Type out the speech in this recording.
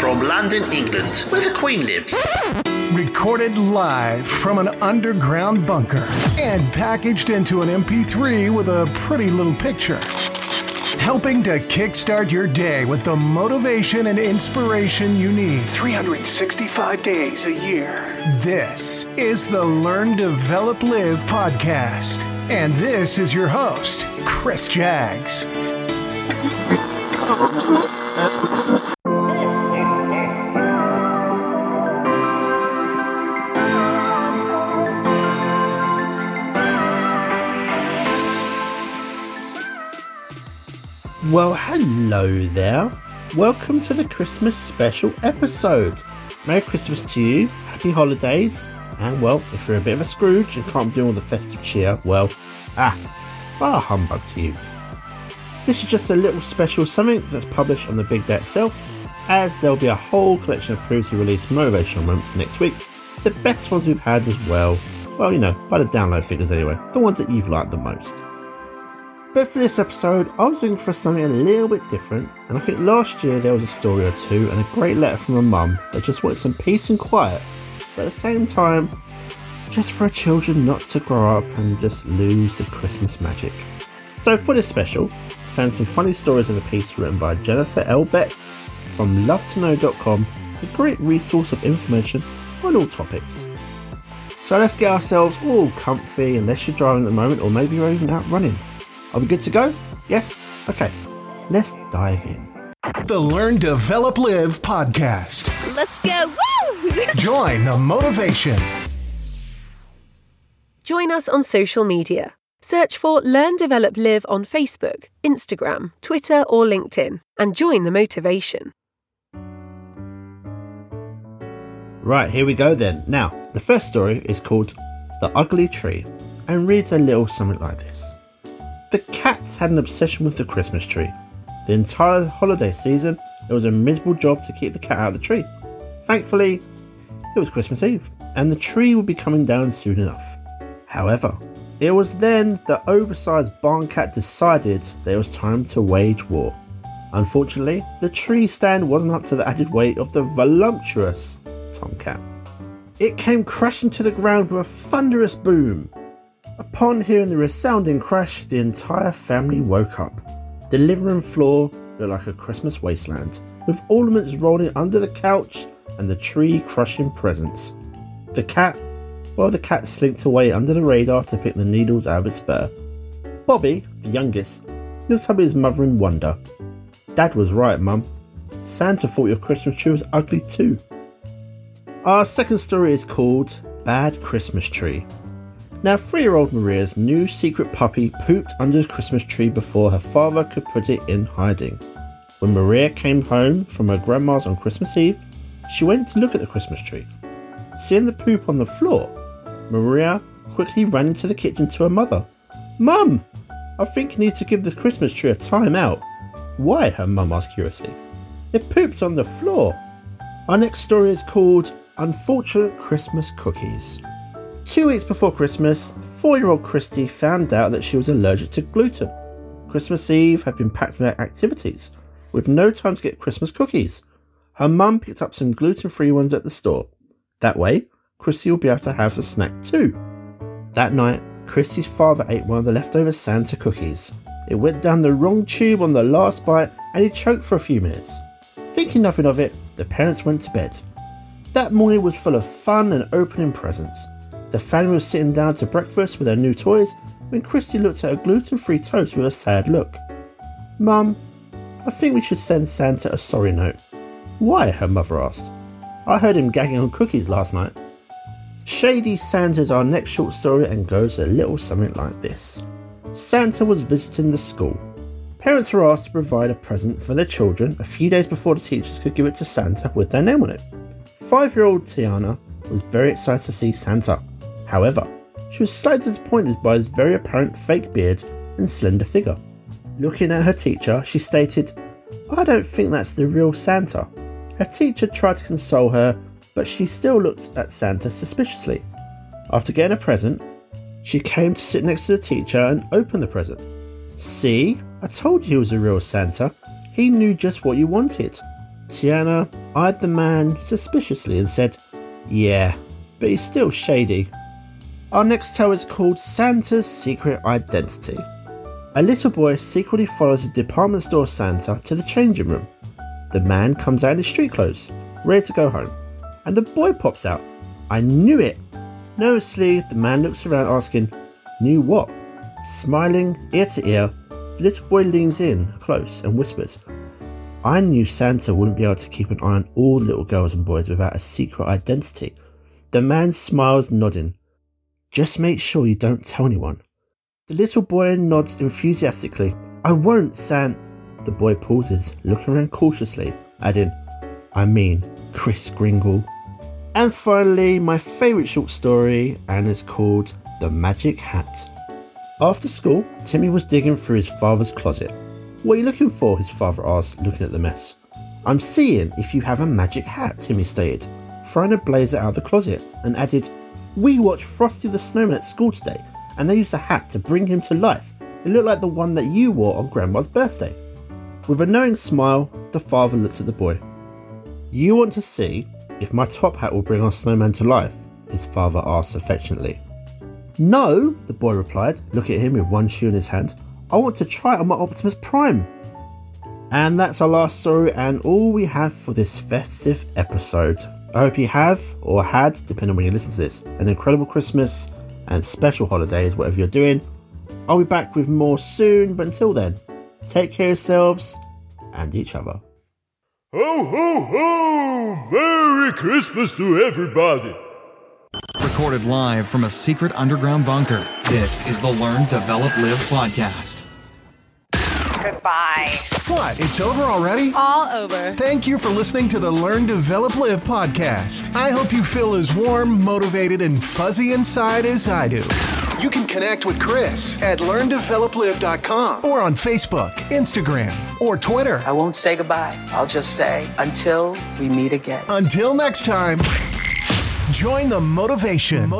From London, England, where the Queen lives. Recorded live from an underground bunker and packaged into an MP3 with a pretty little picture. Helping to kickstart your day with the motivation and inspiration you need. 365 days a year. This is the Learn, Develop, Live podcast. And this is your host, Chris Jags. Well, hello there. Welcome to the Christmas special episode. Merry Christmas to you, happy holidays, and well, if you're a bit of a Scrooge and can't do all the festive cheer, well, bah humbug to you. This is just a little special something that's published on the big day itself, as there'll be a whole collection of previously released motivational moments next week, the best ones we've had as well, by the download figures anyway, the ones that you've liked the most. But for this episode, I was looking for something a little bit different, and I think last year there was a story or two and a great letter from a mum that just wanted some peace and quiet, but at the same time, just for her children not to grow up and just lose the Christmas magic. So for this special, I found some funny stories in a piece written by Jennifer L. Betts from LoveToKnow.com, a great resource of information on all topics. So let's get ourselves all comfy, unless you're driving at the moment, or maybe you're even out running. Are we good to go? Yes? Okay. Let's dive in. The Learn, Develop, Live podcast. Let's go. Woo! Join the motivation. Join us on social media. Search for Learn, Develop, Live on Facebook, Instagram, Twitter or LinkedIn and join the motivation. Right, here we go then. Now, the first story is called The Ugly Tree and reads a little something like this. The cats had an obsession with the Christmas tree. The entire holiday season, it was a miserable job to keep the cat out of the tree. Thankfully, it was Christmas Eve, and the tree would be coming down soon enough. However, it was then the oversized barn cat decided that it was time to wage war. Unfortunately, the tree stand wasn't up to the added weight of the voluptuous tomcat. It came crashing to the ground with a thunderous boom. Upon hearing the resounding crash, the entire family woke up. The living room floor looked like a Christmas wasteland, with ornaments rolling under the couch and the tree crushing presents. The cat slinked away under the radar to pick the needles out of its fur. Bobby, the youngest, looked up at his mother in wonder. Dad was right, Mum. Santa thought your Christmas tree was ugly too. Our second story is called Bad Christmas Tree. Now, 3-year-old Maria's new secret puppy pooped under the Christmas tree before her father could put it in hiding. When Maria came home from her grandma's on Christmas Eve, she went to look at the Christmas tree. Seeing the poop on the floor, Maria quickly ran into the kitchen to her mother. Mum, I think you need to give the Christmas tree a time out. Why? Her mum asked curiously. It pooped on the floor. Our next story is called Unfortunate Christmas Cookies. 2 weeks before Christmas, 4-year-old Christy found out that she was allergic to gluten. Christmas Eve had been packed with activities, with no time to get Christmas cookies. Her mum picked up some gluten-free ones at the store. That way, Christy will be able to have a snack too. That night, Christy's father ate one of the leftover Santa cookies. It went down the wrong tube on the last bite and he choked for a few minutes. Thinking nothing of it, the parents went to bed. That morning was full of fun and opening presents. The family was sitting down to breakfast with their new toys when Christy looked at a gluten-free toast with a sad look. Mum, I think we should send Santa a sorry note. Why? Her mother asked. I heard him gagging on cookies last night. Shady Santa is our next short story and goes a little something like this. Santa was visiting the school. Parents were asked to provide a present for their children a few days before the teachers could give it to Santa with their name on it. 5-year-old Tiana was very excited to see Santa. However, she was slightly disappointed by his very apparent fake beard and slender figure. Looking at her teacher, she stated, I don't think that's the real Santa. Her teacher tried to console her, but she still looked at Santa suspiciously. After getting a present, she came to sit next to the teacher and opened the present. See, I told you he was the real Santa. he knew just what you wanted. Tiana eyed the man suspiciously and said, "Yeah, but he's still shady." Our next tale is called Santa's Secret Identity. A little boy secretly follows a department store Santa to the changing room. The man comes out in his street clothes, ready to go home, and the boy pops out. "I knew it!" Nervously, the man looks around asking, "Knew what?" Smiling ear to ear, the little boy leans in close and whispers, "I knew Santa wouldn't be able to keep an eye on all the little girls and boys without a secret identity." The man smiles, nodding, "Just make sure you don't tell anyone." The little boy nods enthusiastically. "I won't, Santa." The boy pauses, looking around cautiously, adding, "I mean, Chris Gringle." And finally, my favourite short story, and it's called The Magic Hat. After school, Timmy was digging through his father's closet. "What are you looking for?" his father asked, looking at the mess. "I'm seeing if you have a magic hat," Timmy stated, throwing a blazer out of the closet, and added, "We watched Frosty the Snowman at school today, and they used a hat to bring him to life. It looked like the one that you wore on Grandma's birthday." With a knowing smile, the father looked at the boy. "You want to see if my top hat will bring our snowman to life?" his father asked affectionately. "No," the boy replied, looking at him with one shoe in his hand. "I want to try it on my Optimus Prime." And that's our last story and all we have for this festive episode. I hope you have, or had, depending on when you listen to this, an incredible Christmas and special holidays, whatever you're doing. I'll be back with more soon, but until then, take care of yourselves and each other. Ho, ho, ho! Merry Christmas to everybody! Recorded live from a secret underground bunker, this is the Learn, Develop, Live podcast. Goodbye. What? It's over already? All over. Thank you for listening to the Learn, Develop, Live podcast. I hope you feel as warm, motivated, and fuzzy inside as I do. You can connect with Chris at learndeveloplive.com or on Facebook, Instagram, or Twitter. I won't say goodbye. I'll just say until we meet again. Until next time, join the motivation.